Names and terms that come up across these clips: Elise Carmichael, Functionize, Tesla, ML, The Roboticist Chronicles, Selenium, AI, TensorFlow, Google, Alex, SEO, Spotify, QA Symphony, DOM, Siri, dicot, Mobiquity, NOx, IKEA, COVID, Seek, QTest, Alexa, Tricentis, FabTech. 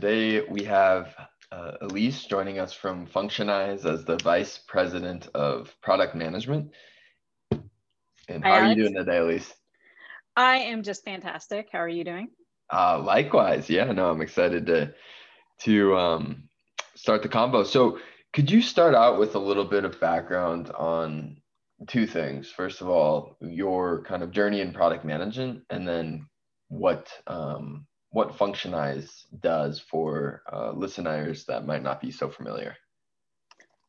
Today we have Elise joining us from Functionize as the Vice President of Product Management. And how are you doing today, Elise? I am just fantastic. How are you doing? Likewise. Yeah, no, I'm excited to start the combo. So could you start out with a little bit of background on two things? First of all, your kind of journey in product management, and then what Functionize does for listeners that might not be so familiar.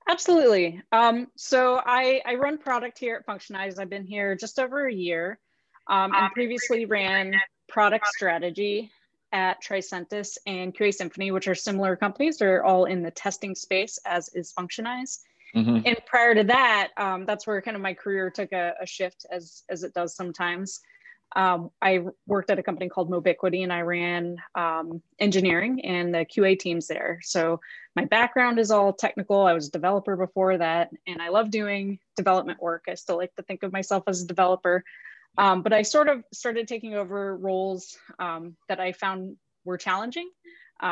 Absolutely. So I run product here at Functionize. I've been here just over a year and previously ran product strategy at Tricentis and QA Symphony, which are similar companies. They're all in the testing space, as is Functionize. Mm-hmm. And prior to that, that's where kind of my career took a shift, as it does sometimes. I worked at a company called Mobiquity, and I ran engineering and the QA teams there. So my background is all technical. I was a developer before that, and I love doing development work. I still like to think of myself as a developer, but I sort of started taking over roles that I found were challenging.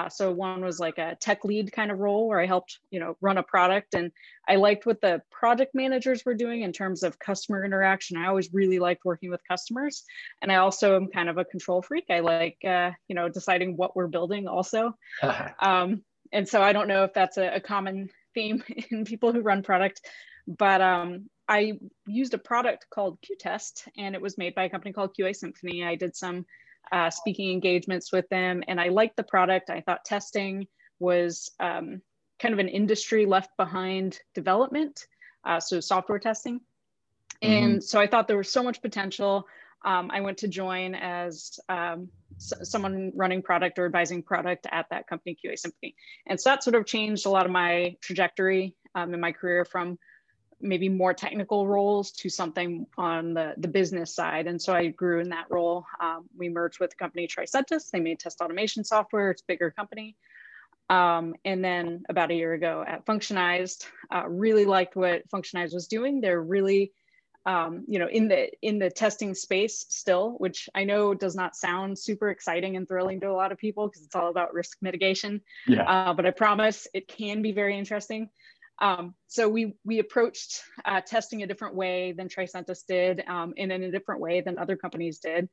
So one was like a tech lead kind of role where I helped, run a product. And I liked what the project managers were doing in terms of customer interaction. I always really liked working with customers. And I also am kind of a control freak. I like, deciding what we're building also. And so I don't know if that's a common theme in people who run product, but I used a product called QTest, and it was made by a company called QA Symphony. I did some speaking engagements with them, and I liked the product. I thought testing was kind of an industry left behind development, so software testing. Mm-hmm. And so I thought there was so much potential. I went to join as someone running product or advising product at that company, QA Symphony. And so that sort of changed a lot of my trajectory in my career from maybe more technical roles to something on the business side. And so I grew in that role. We merged with the company Tricentis. They made test automation software. It's a bigger company. And then about a year ago at Functionize, really liked what Functionize was doing. They're really, in the testing space still, which I know does not sound super exciting and thrilling to a lot of people because it's all about risk mitigation. Yeah. But I promise it can be very interesting. So we approached testing a different way than Tricentis did, and in a different way than other companies did.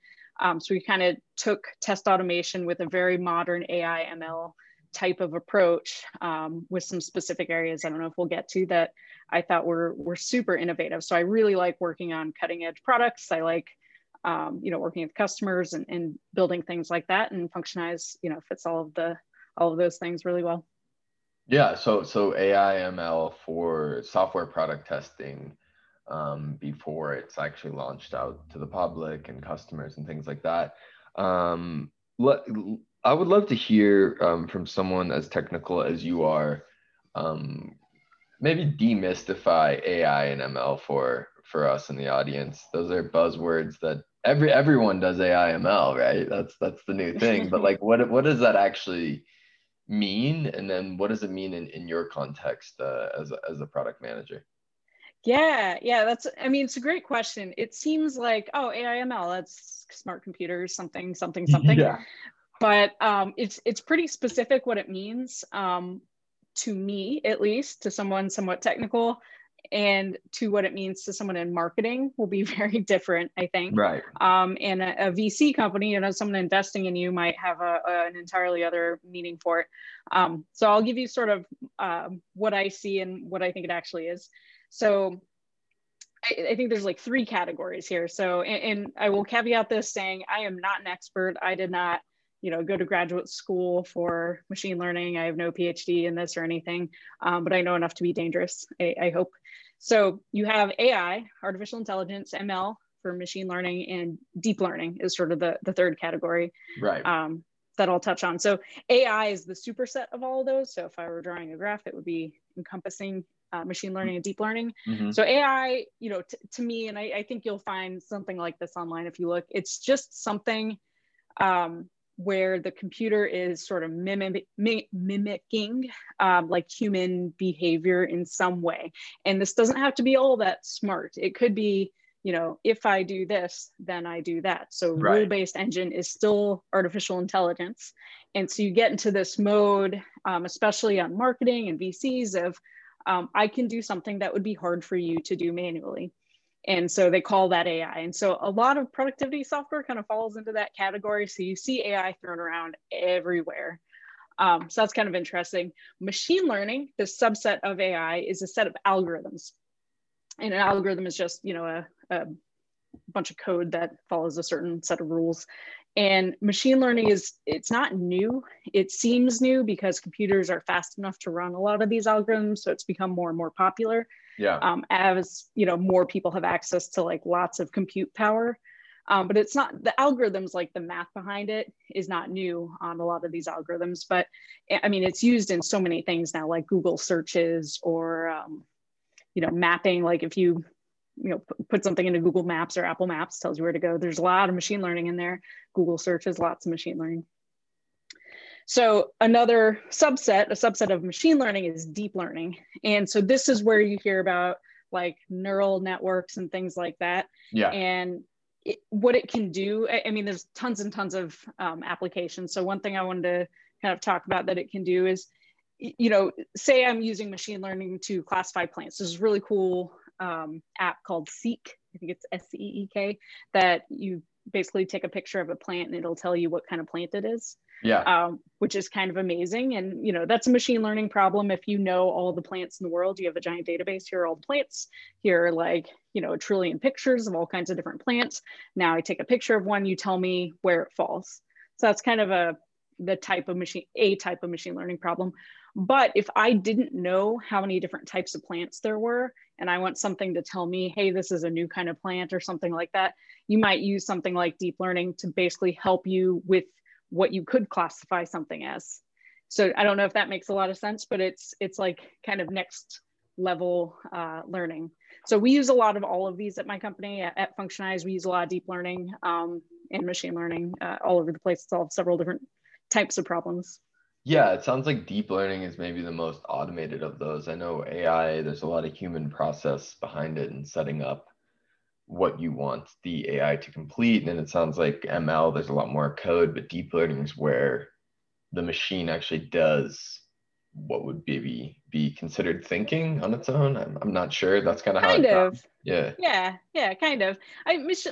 So we kind of took test automation with a very modern AI ML type of approach with some specific areas, I don't know if we'll get to, that I thought were super innovative. So I really like working on cutting edge products. I like, working with customers and building things like that, and Functionize, fits all of those things really well. Yeah, so AI ML for software product testing before it's actually launched out to the public and customers and things like that. I would love to hear from someone as technical as you are, maybe demystify AI and ML for us in the audience. Those are buzzwords that everyone does AI ML, right? That's the new thing. But like, what does that actually mean, and then what does it mean in your context as a product manager? Yeah, that's, I mean, it's a great question. It seems like, oh, AI ML, that's smart computers something. Yeah. But it's pretty specific what it means, to me at least, to someone somewhat technical, and to what it means to someone in marketing will be very different, I think. Right. And a VC company, someone investing in you might have an entirely other meaning for it. So I'll give you sort of what I see and what I think it actually is. So I think there's like three categories here. So, and I will caveat this saying, I am not an expert. I did not, go to graduate school for machine learning. I have no PhD in this or anything, but I know enough to be dangerous, I hope. So you have AI, artificial intelligence, ML for machine learning, and deep learning is sort of the third category, right? That I'll touch on. So AI is the superset of all of those. So if I were drawing a graph, it would be encompassing machine learning and deep learning. Mm-hmm. So AI, to me, and I think you'll find something like this online if you look, it's just something where the computer is sort of mimicking like human behavior in some way. And this doesn't have to be all that smart. It could be, you know, if I do this, then I do that. So right. Rule-based engine is still artificial intelligence. And so you get into this mode, especially on marketing and VCs of, I can do something that would be hard for you to do manually. And so they call that AI. And so a lot of productivity software kind of falls into that category. So you see AI thrown around everywhere. So that's kind of interesting. Machine learning, the subset of AI, is a set of algorithms. And an algorithm is just, you know, a bunch of code that follows a certain set of rules. And machine learning is, it's not new. It seems new because computers are fast enough to run a lot of these algorithms. So it's become more and more popular. Yeah. As, you know, more people have access to like lots of compute power. But it's not, the algorithms, like the math behind it is not new on a lot of these algorithms, but I mean, it's used in so many things now, like Google searches or, you know, mapping, like if you, you know, put something into Google Maps or Apple Maps, tells you where to go. There's a lot of machine learning in there. Google searches, lots of machine learning. So another subset, a subset of machine learning, is deep learning. And so this is where you hear about like neural networks and things like that. Yeah. And it, what it can do, I mean, there's tons and tons of applications. So one thing I wanted to kind of talk about that it can do is, you know, say I'm using machine learning to classify plants. This is a really cool app called Seek. I think it's S-E-E-K, that you basically take a picture of a plant and it'll tell you what kind of plant it is. Yeah. Which is kind of amazing. And, you know, that's a machine learning problem. If you know all the plants in the world, you have a giant database, here are all the plants, here are like, you know, 1 trillion pictures of all kinds of different plants. Now I take a picture of one, you tell me where it falls. So that's kind of a type of machine learning problem. But if I didn't know how many different types of plants there were, and I want something to tell me, hey, this is a new kind of plant or something like that, you might use something like deep learning to basically help you with what you could classify something as. So I don't know if that makes a lot of sense, but it's like kind of next level learning. So we use a lot of all of these at my company. At Functionize, we use a lot of deep learning and machine learning all over the place to solve several different types of problems. Yeah, it sounds like deep learning is maybe the most automated of those. I know AI, there's a lot of human process behind it and setting up what you want the AI to complete. And it sounds like ML, there's a lot more code, but deep learning is where the machine actually does what would maybe be considered thinking on its own. I'm not sure. That's kind of how it sounds. Yeah. Yeah. Yeah. Kind of.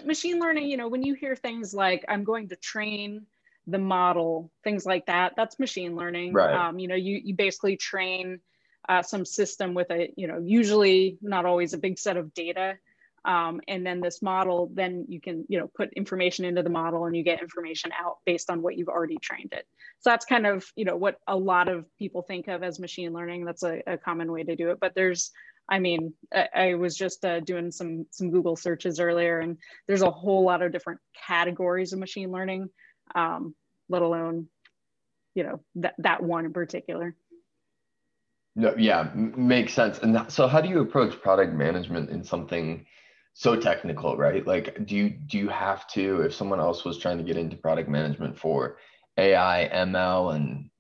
Machine learning, you know, when you hear things like I'm going to train the model, things like that, that's machine learning. Right. You know, you basically train some system with a, you know, usually not always a big set of data. And then this model, then you can, you know, put information into the model and you get information out based on what you've already trained it. So that's kind of, you know, what a lot of people think of as machine learning. That's a common way to do it. But there's, I mean, I was just doing some Google searches earlier, and there's a whole lot of different categories of machine learning, let alone, you know, that one in particular. No, yeah, makes sense. And so how do you approach product management in something so technical, right? Like, do you have to, if someone else was trying to get into product management for AI, ML, and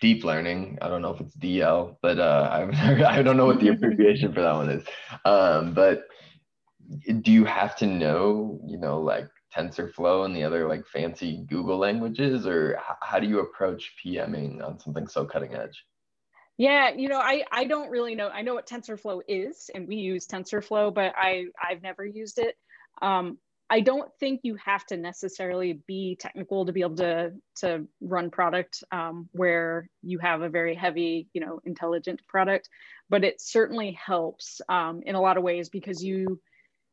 deep learning, I don't know if it's DL, but I don't know what the abbreviation for that one is. But do you have to know, you know, like TensorFlow and the other like fancy Google languages, or how do you approach PMing on something so cutting edge? Yeah, you know, I don't really know. I know what TensorFlow is, and we use TensorFlow, but I've never used it. I don't think you have to necessarily be technical to be able to run product where you have a very heavy, you know, intelligent product, but it certainly helps in a lot of ways because you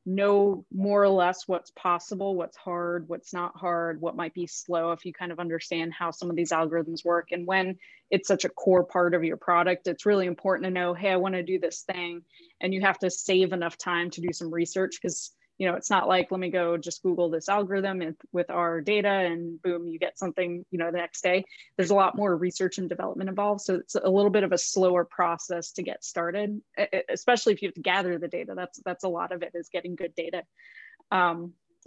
know more or less what's possible, what's hard, what's not hard, what might be slow, if you kind of understand how some of these algorithms work. And when it's such a core part of your product, it's really important to know, hey, I want to do this thing. And you have to save enough time to do some research because, you know, it's not like, let me go just Google this algorithm with our data and boom, you get something, you know, the next day. There's a lot more research and development involved. So it's a little bit of a slower process to get started, especially if you have to gather the data. That's a lot of it, is getting good data. So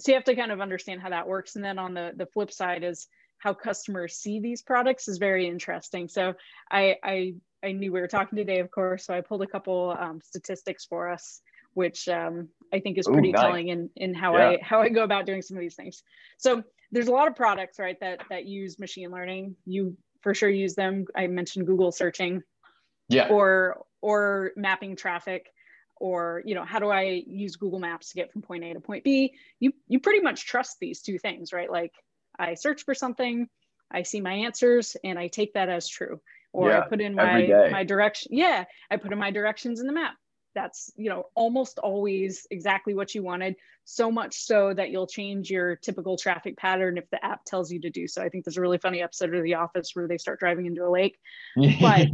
you have to kind of understand how that works. And then on the flip side is how customers see these products is very interesting. So I knew we were talking today, of course, so I pulled a couple statistics for us which I think is pretty telling in how I go about doing some of these things. So there's a lot of products, right, that use machine learning. You for sure use them. I mentioned Google searching, or mapping traffic, or how do I use Google Maps to get from point A to point B? You pretty much trust these two things, right? Like I search for something, I see my answers, and I take that as true. Or I put in my direction. Yeah, I put in my directions in the map. That's almost always exactly what you wanted. So much so that you'll change your typical traffic pattern if the app tells you to do so. I think there's a really funny episode of The Office where they start driving into a lake. But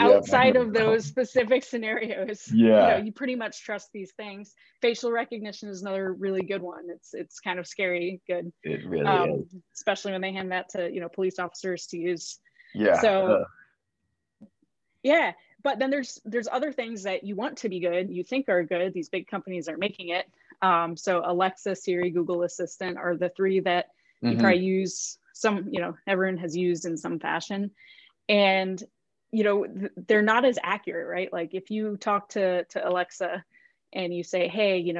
outside of those specific scenarios, you pretty much trust these things. Facial recognition is another really good one. It's kind of scary good. It really is, especially when they hand that to police officers to use. Yeah. So yeah. But then there's other things that you want to be good, you think are good. These big companies are making it. So Alexa, Siri, Google Assistant are the three that you probably use. Some, everyone has used in some fashion, and they're not as accurate, right? Like if you talk to Alexa and you say, hey,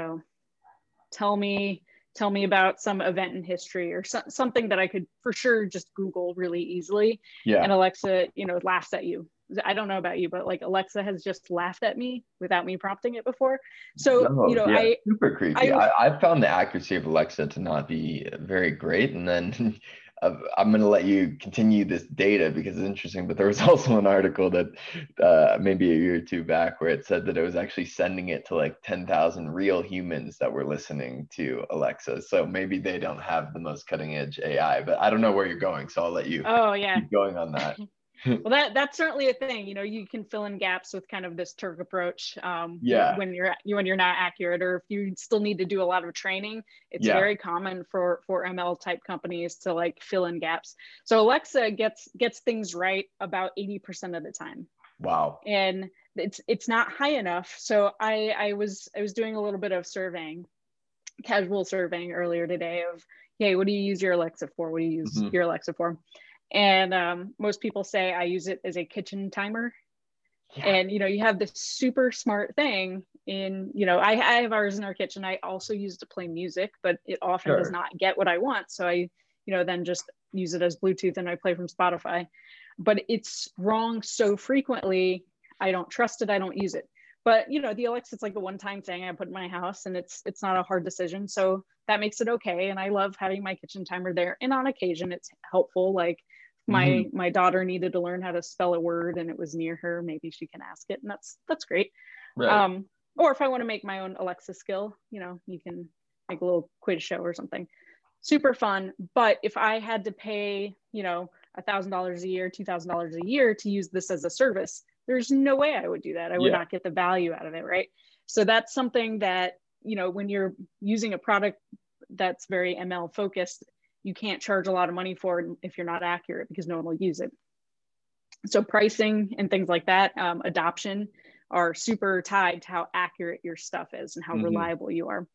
tell me about some event in history or something that I could for sure just Google really easily. Yeah. And Alexa, laughs at you. I don't know about you, but like Alexa has just laughed at me without me prompting it before. So, super creepy. I found the accuracy of Alexa to not be very great. And then I'm going to let you continue this data because it's interesting, but there was also an article that maybe a year or two back where it said that it was actually sending it to like 10,000 real humans that were listening to Alexa. So maybe they don't have the most cutting edge AI, but I don't know where you're going. So I'll let you keep going on that. Well, that's certainly a thing. You can fill in gaps with kind of this Turk approach. When you're not accurate, or if you still need to do a lot of training, it's very common for ML type companies to like fill in gaps. So Alexa gets things right about 80% of the time. Wow. And it's not high enough. So I was doing a little bit of surveying, casual surveying earlier today of, hey, what do you use your Alexa for? What do you use your Alexa for? And most people say I use it as a kitchen timer. Yeah. And, you have this super smart thing in, I have ours in our kitchen. I also use it to play music, but it often does not get what I want. So I, then just use it as Bluetooth and I play from Spotify. But it's wrong so frequently, I don't trust it. I don't use it. But, the Alexa, it's like a one-time thing I put in my house, and it's not a hard decision. So that makes it okay. And I love having my kitchen timer there. And on occasion, it's helpful. Like my daughter needed to learn how to spell a word and it was near her. Maybe she can ask it, and that's great. Right. Or if I want to make my own Alexa skill, you can make a little quiz show or something. Super fun. But if I had to pay, $1,000 a year, $2,000 a year to use this as a service, there's no way I would do that. I would not get the value out of it, right? So that's something that, when you're using a product that's very ML focused, you can't charge a lot of money for it if you're not accurate because no one will use it. So pricing and things like that, adoption are super tied to how accurate your stuff is and how reliable you are.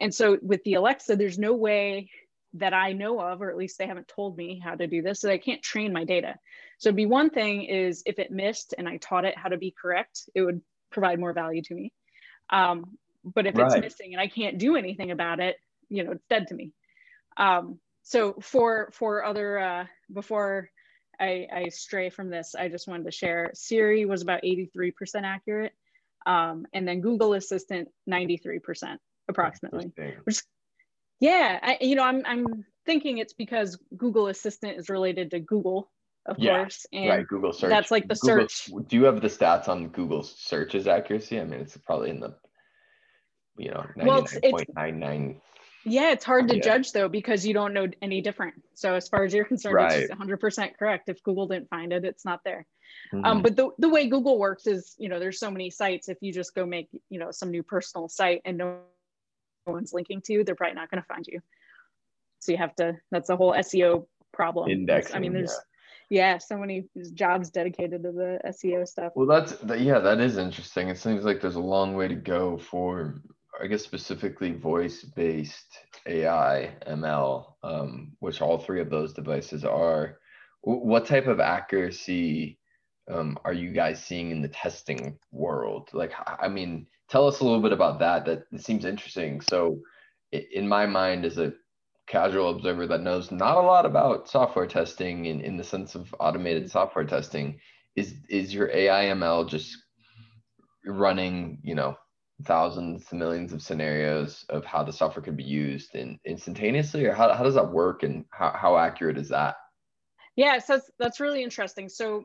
And so with the Alexa, there's no way that I know of, or at least they haven't told me how to do this, so I can't train my data. So it'd be one thing is if it missed and I taught it how to be correct, it would provide more value to me. But if it's missing and I can't do anything about it, it's dead to me. So for other, before I stray from this, I just wanted to share, Siri was about 83% accurate. And then Google Assistant, 93% approximately, which I'm thinking it's because Google Assistant is related to Google, of course. And Google search. That's like the Google search. Do you have the stats on Google search's accuracy? I mean, it's probably in the, 99.99. Yeah, it's hard to judge though, because you don't know any different. So as far as you're concerned, it's 100% correct. If Google didn't find it, it's not there. But the way Google works is, there's so many sites. If you just go make, some new personal site and no one's linking to you, they're probably not going to find you. So you have to, that's a whole SEO problem. Indexing, there's so many jobs dedicated to the SEO stuff. Well, that is interesting. It seems like there's a long way to go for, I guess, specifically voice-based AI, ML, which all three of those devices are. What type of accuracy are you guys seeing in the testing world? Like, I mean, tell us a little bit about that. That seems interesting. So in my mind, as a casual observer that knows not a lot about software testing in the sense of automated software testing, is your AI/ML just running, you know, thousands to millions of scenarios of how the software could be used instantaneously, or how does that work, and how accurate is that? Yeah, so that's really interesting. So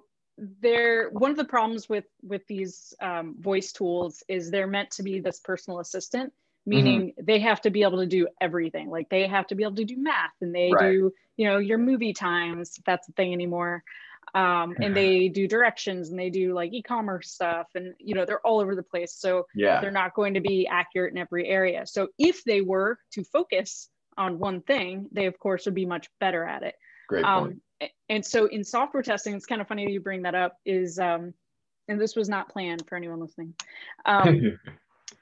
one of the problems with these voice tools is they're meant to be this personal assistant, meaning they have to be able to do everything. Like they have to be able to do math, and they do, you know, your movie times, if that's a thing anymore. And they do directions, and they do like e-commerce stuff, and you know, they're all over the place. So they're not going to be accurate in every area. So if they were to focus on one thing, they of course would be much better at it. Great point. And so in software testing, it's kind of funny you bring that up, is, and this was not planned for anyone listening.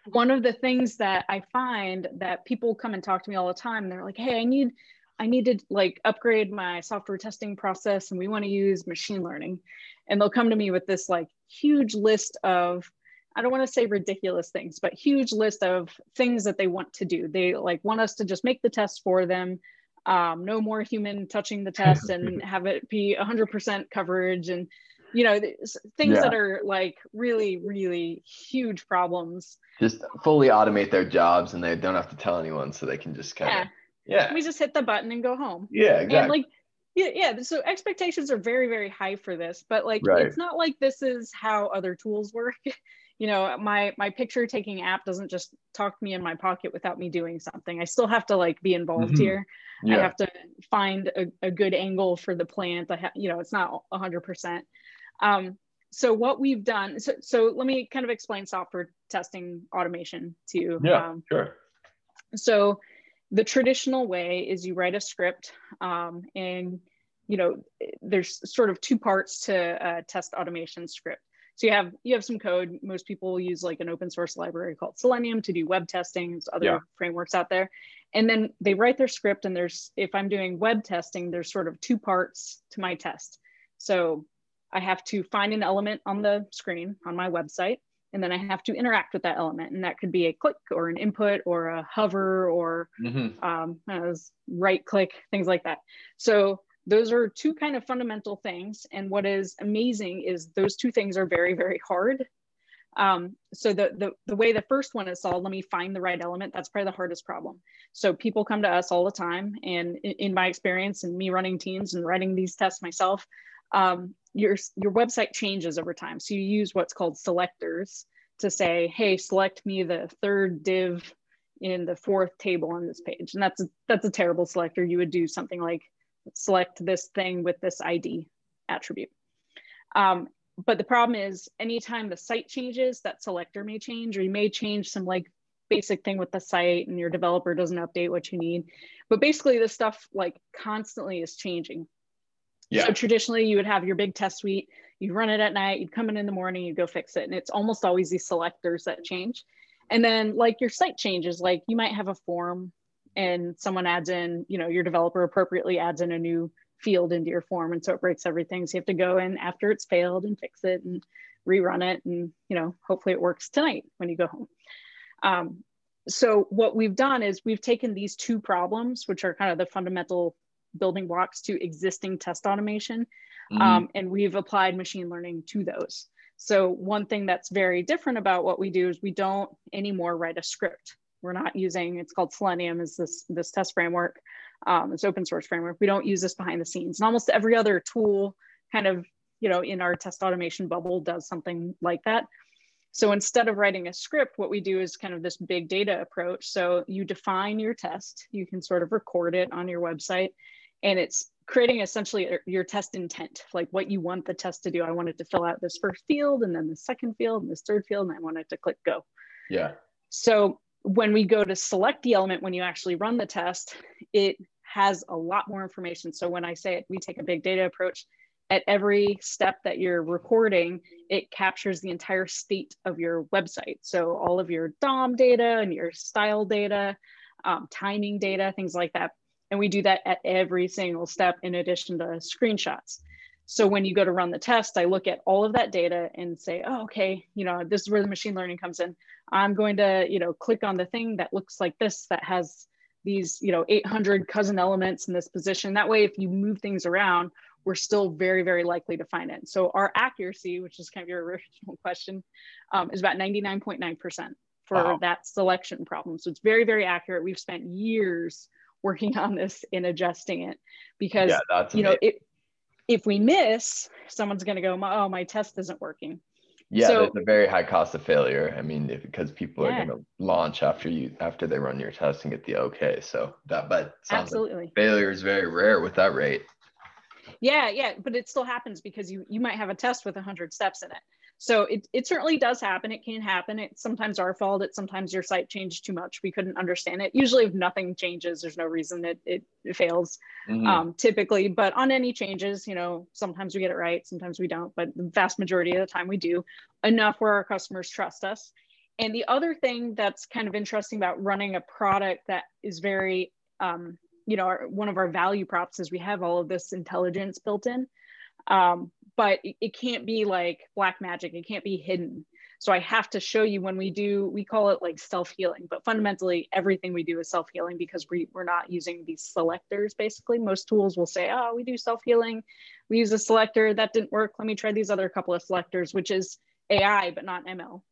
One of the things that I find that people come and talk to me all the time, and they're like, hey, I need to like upgrade my software testing process, and we want to use machine learning. And they'll come to me with this like huge list of, I don't want to say ridiculous things, but huge list of things that they want to do. They like want us to just make the test for them. No more human touching the test and have it be 100% coverage, and you know, things that are like really, really huge problems. Just fully automate their jobs, and they don't have to tell anyone, so they can just kind of, we just hit the button and go home. Yeah, exactly. And like, so expectations are very, very high for this, but like, it's not like this is how other tools work. You know, my picture taking app doesn't just talk me in my pocket without me doing something. I still have to like be involved here. I have to find a good angle for the plant. You know, it's not 100%. So what we've done, so let me kind of explain software testing automation to you. Yeah, sure. So the traditional way is you write a script, and you know, there's sort of two parts to a test automation script. So you have some code. Most people use like an open source library called Selenium to do web testing. There's other frameworks out there. And then they write their script, and there's, if I'm doing web testing, there's sort of two parts to my test. So I have to find an element on the screen on my website, and then I have to interact with that element. And that could be a click or an input or a hover or right click, things like that. So those are two kind of fundamental things. And what is amazing is those two things are very, very hard. So the way the first one is solved, let me find the right element. That's probably the hardest problem. So people come to us all the time. And in my experience and me running teams and writing these tests myself, your website changes over time. So you use what's called selectors to say, hey, select me the third div in the fourth table on this page. And that's a terrible selector. You would do something like select this thing with this ID attribute. But the problem is anytime the site changes, that selector may change, or you may change some like basic thing with the site, and your developer doesn't update what you need. But basically this stuff like constantly is changing. Yeah. So traditionally you would have your big test suite, you run it at night, you'd come in the morning, you go fix it. And it's almost always these selectors that change. And then like your site changes, like you might have a form and someone adds in, you know, your developer appropriately adds in a new field into your form. And so it breaks everything. So you have to go in after it's failed and fix it and rerun it. And, you know, hopefully it works tonight when you go home. So what we've done is we've taken these two problems, which are kind of the fundamental building blocks to existing test automation. And we've applied machine learning to those. So one thing that's very different about what we do is we don't anymore write a script. We're not using, it's called Selenium, is this test framework. It's open source framework. We don't use this behind the scenes. And almost every other tool kind of, you know, in our test automation bubble does something like that. So instead of writing a script, what we do is kind of this big data approach. So you define your test, you can sort of record it on your website, and it's creating essentially your test intent, like what you want the test to do. I want it to fill out this first field, and then the second field, and this third field, and I want it to click go. Yeah. So when we go to select the element, when you actually run the test, it has a lot more information. So when I say it, we take a big data approach. At every step that you're recording, it captures the entire state of your website. So all of your DOM data and your style data, timing data, things like that. And we do that at every single step in addition to screenshots. So when you go to run the test, I look at all of that data and say, oh, okay, you know, this is where the machine learning comes in. I'm going to, you know, click on the thing that looks like this, that has these, you know, 800 cousin elements in this position. That way, if you move things around, we're still very, very likely to find it. So our accuracy, which is kind of your original question, is about 99.9% for that selection problem. So it's very, very accurate. We've spent years working on this and adjusting it because, you know, if we miss, someone's going to go, oh, my test isn't working. Yeah, so, there's a very high cost of failure. I mean, because people are going to launch after they run your test and get the okay. So that, but absolutely, like failure is very rare with that rate. Yeah, yeah, but it still happens because you might have a test with 100 steps in it. So it certainly does happen. It can happen. It's sometimes our fault. It's sometimes your site changed too much. We couldn't understand it. Usually if nothing changes, there's no reason that it fails typically, but on any changes, you know, sometimes we get it right, sometimes we don't, but the vast majority of the time we do, enough where our customers trust us. And the other thing that's kind of interesting about running a product that is very, you know, one of our value props is we have all of this intelligence built in. But it can't be like black magic. It can't be hidden. So I have to show you when we do, we call it like self-healing, but fundamentally everything we do is self-healing because we're not using these selectors. Basically, most tools will say, oh, we do self-healing. We use a selector that didn't work. Let me try these other couple of selectors, which is AI, but not ML.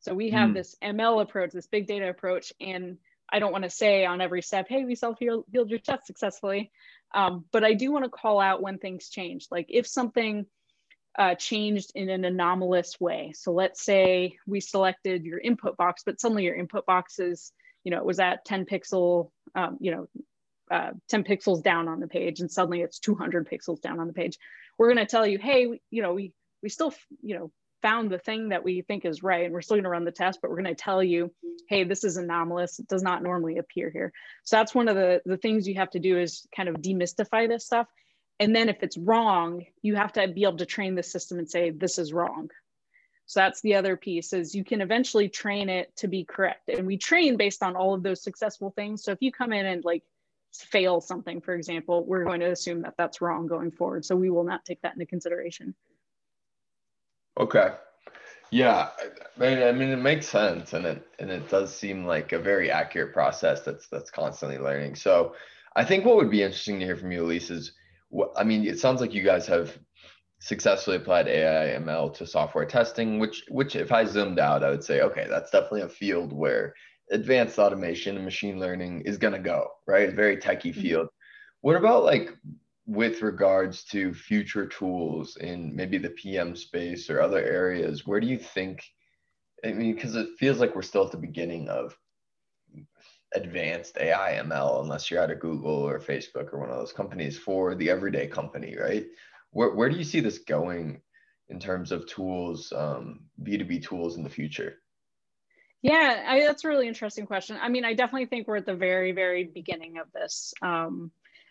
So we have this ML approach, this big data approach. And I don't want to say on every step, hey, we self-healed your test successfully. But I do want to call out when things change. Like if something changed in an anomalous way. So let's say we selected your input box, but suddenly your input box is, you know, it was at 10 pixel, 10 pixels down on the page, and suddenly it's 200 pixels down on the page. We're going to tell you, hey, we still, you know, found the thing that we think is right, and we're still going to run the test, but we're going to tell you, hey, this is anomalous. It does not normally appear here. So that's one of the things you have to do is kind of demystify this stuff. And then if it's wrong, you have to be able to train the system and say, this is wrong. So that's the other piece is you can eventually train it to be correct. And we train based on all of those successful things. So if you come in and like fail something, for example, we're going to assume that that's wrong going forward. So we will not take that into consideration. Okay. Yeah. I mean, it makes sense. And it does seem like a very accurate process that's constantly learning. So I think what would be interesting to hear from you, Elise, is, I mean, it sounds like you guys have successfully applied AI ML to software testing, which if I zoomed out, I would say, okay, that's definitely a field where advanced automation and machine learning is going to go, right? It's a very techie field. What about like with regards to future tools in maybe the PM space or other areas, where do you think, I mean, because it feels like we're still at the beginning of advanced AI ML, unless you're out of Google or Facebook or one of those companies for the everyday company, right? Where do you see this going in terms of tools, B2B tools in the future? Yeah, that's a really interesting question. I mean, I definitely think we're at the very, very beginning of this.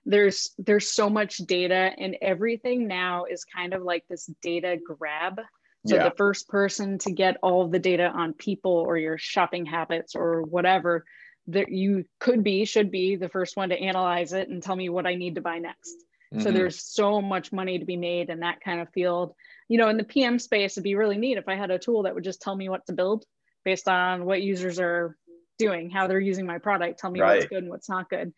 There's so much data, and everything now is kind of like this data grab. So the first person to get all the data on people or your shopping habits or whatever, that you could be, should be the first one to analyze it and tell me what I need to buy next. So there's so much money to be made in that kind of field. You know, in the PM space, it'd be really neat if I had a tool that would just tell me what to build based on what users are doing, how they're using my product, tell me what's good and what's not good.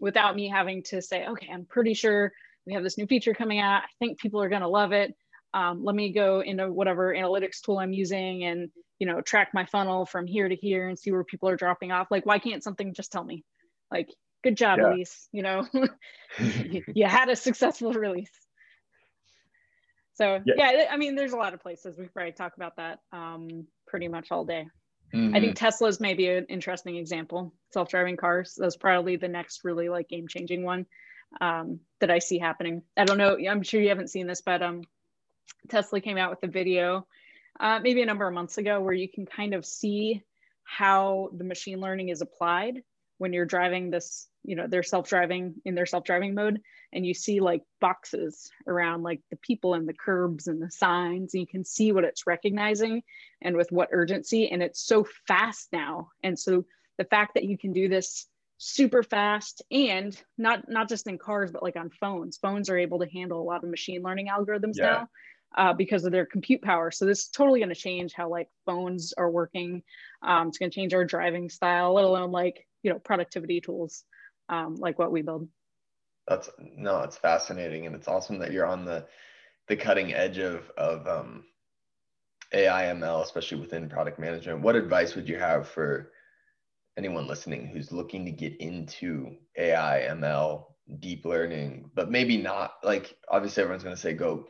Without me having to say, okay, I'm pretty sure we have this new feature coming out. I think people are going to love it. Let me go into whatever analytics tool I'm using and, you know, track my funnel from here to here and see where people are dropping off. Like, why can't something just tell me? Like, good job, Elise, you know, you had a successful release. So yeah, I mean, there's a lot of places we probably talk about that pretty much all day. I think Tesla's maybe an interesting example. Self-driving cars, that's probably the next really like game-changing one that I see happening. I don't know, I'm sure you haven't seen this, but Tesla came out with a video maybe a number of months ago where you can kind of see how the machine learning is applied when you're driving this, you know, they're self-driving in their self-driving mode, and you see like boxes around like the people and the curbs and the signs, and you can see what it's recognizing and with what urgency, and it's so fast now. And so the fact that you can do this super fast, and not just in cars, but like on phones. Phones are able to handle a lot of machine learning algorithms now because of their compute power. So this is totally going to change how like phones are working. It's going to change our driving style, let alone like, you know, productivity tools like what we build. That's, no, it's fascinating. And it's awesome that you're on the cutting edge of AI ML, especially within product management. What advice would you have for anyone listening who's looking to get into AI, ML, deep learning, but maybe not, like, obviously everyone's going to say, go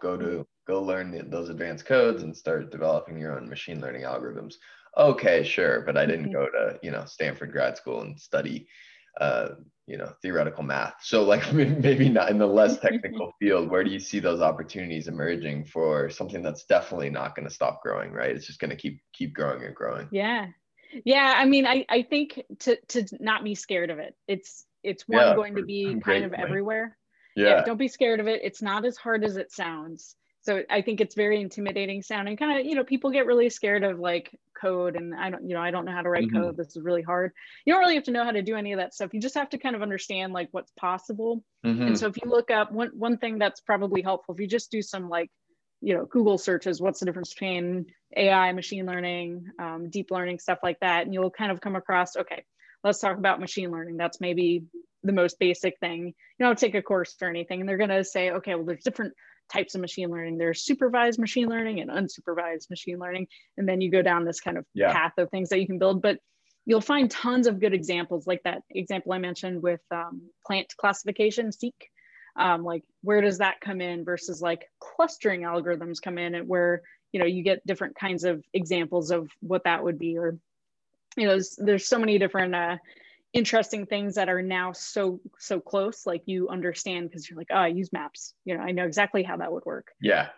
learn those advanced codes and start developing your own machine learning algorithms. Okay, sure. But I didn't go to, you know, Stanford grad school and study, you know, theoretical math. So like maybe not in the less technical field, where do you see those opportunities emerging for something that's definitely not going to stop growing, right? It's just going to keep growing and growing. Yeah. Yeah, I mean, I think to not be scared of it. It's one, going to be kind of everywhere. Yeah, don't be scared of it. It's not as hard as it sounds. So I think it's very intimidating sounding. Kind of, you know, people get really scared of like code, and I don't know how to write code. This is really hard. You don't really have to know how to do any of that stuff. You just have to kind of understand like what's possible. And so if you look up one thing that's probably helpful, if you just do some like, you know, Google searches, what's the difference between AI, machine learning, deep learning, stuff like that. And you'll kind of come across, okay, let's talk about machine learning. That's maybe the most basic thing. You don't take a course or anything. And they're going to say, okay, well, there's different types of machine learning. There's supervised machine learning and unsupervised machine learning. And then you go down this kind of path of things that you can build. But you'll find tons of good examples, like that example I mentioned with plant classification, Seek. Like where does that come in versus like clustering algorithms come in, and where, you know, you get different kinds of examples of what that would be, or, you know, there's so many different interesting things that are now so close, like you understand because you're like, oh, I use maps, you know, I know exactly how that would work. Yeah.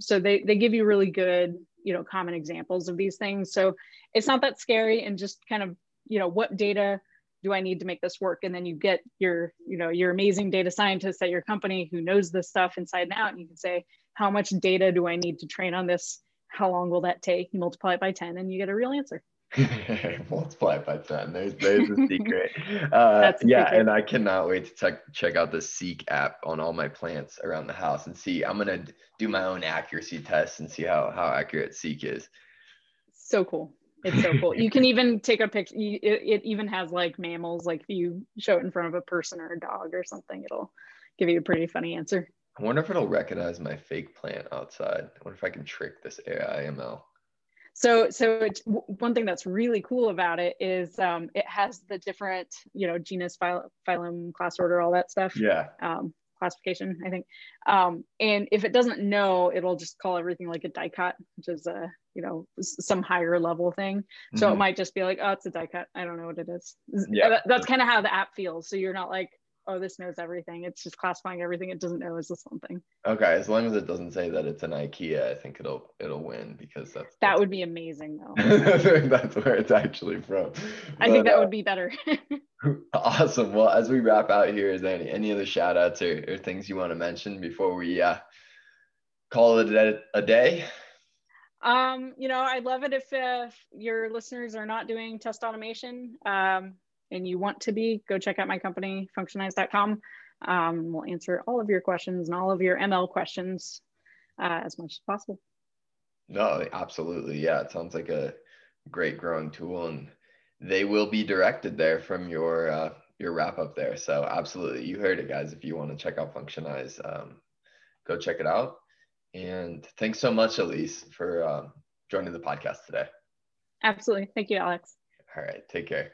So they give you really good, you know, common examples of these things. So it's not that scary, and just kind of, you know, what data do I need to make this work? And then you get your, you know, your amazing data scientist at your company who knows this stuff inside and out. And you can say, how much data do I need to train on this? How long will that take? You multiply it by 10 and you get a real answer. Multiply it by 10. There's the secret. Secret. And I cannot wait to check out the Seek app on all my plants around the house and see. I'm going to do my own accuracy test and see how accurate Seek is. So cool. It's so cool. You can even take a picture. It even has like mammals. Like if you show it in front of a person or a dog or something, it'll give you a pretty funny answer. I wonder if it'll recognize my fake plant outside. I wonder if I can trick this AI ML. So it's, one thing that's really cool about it is it has the different, you know, genus, phylum, class order, all that stuff. Yeah. Classification, I think. And if it doesn't know, it'll just call everything like a dicot, which is a, you know, some higher level thing. So it might just be like, oh, it's a dicot. I don't know what it is. Yeah. That's kind of how the app feels. So you're not like, oh, this knows everything. It's just classifying everything it doesn't know as something. Okay, as long as it doesn't say that it's an IKEA, I think it'll win, because that would be amazing though. That's where it's actually from. I think that would be better. Awesome. Well, as we wrap out here, is there any other shout outs or things you want to mention before we call it a day? You know, I'd love it if your listeners are not doing test automation, and you want to be, go check out my company, Functionize.com. We'll answer all of your questions and all of your ML questions as much as possible. No, absolutely. Yeah, it sounds like a great growing tool, and they will be directed there from your wrap up there. So absolutely. You heard it, guys. If you want to check out Functionize, go check it out. And thanks so much, Elise, for joining the podcast today. Absolutely. Thank you, Alex. All right. Take care.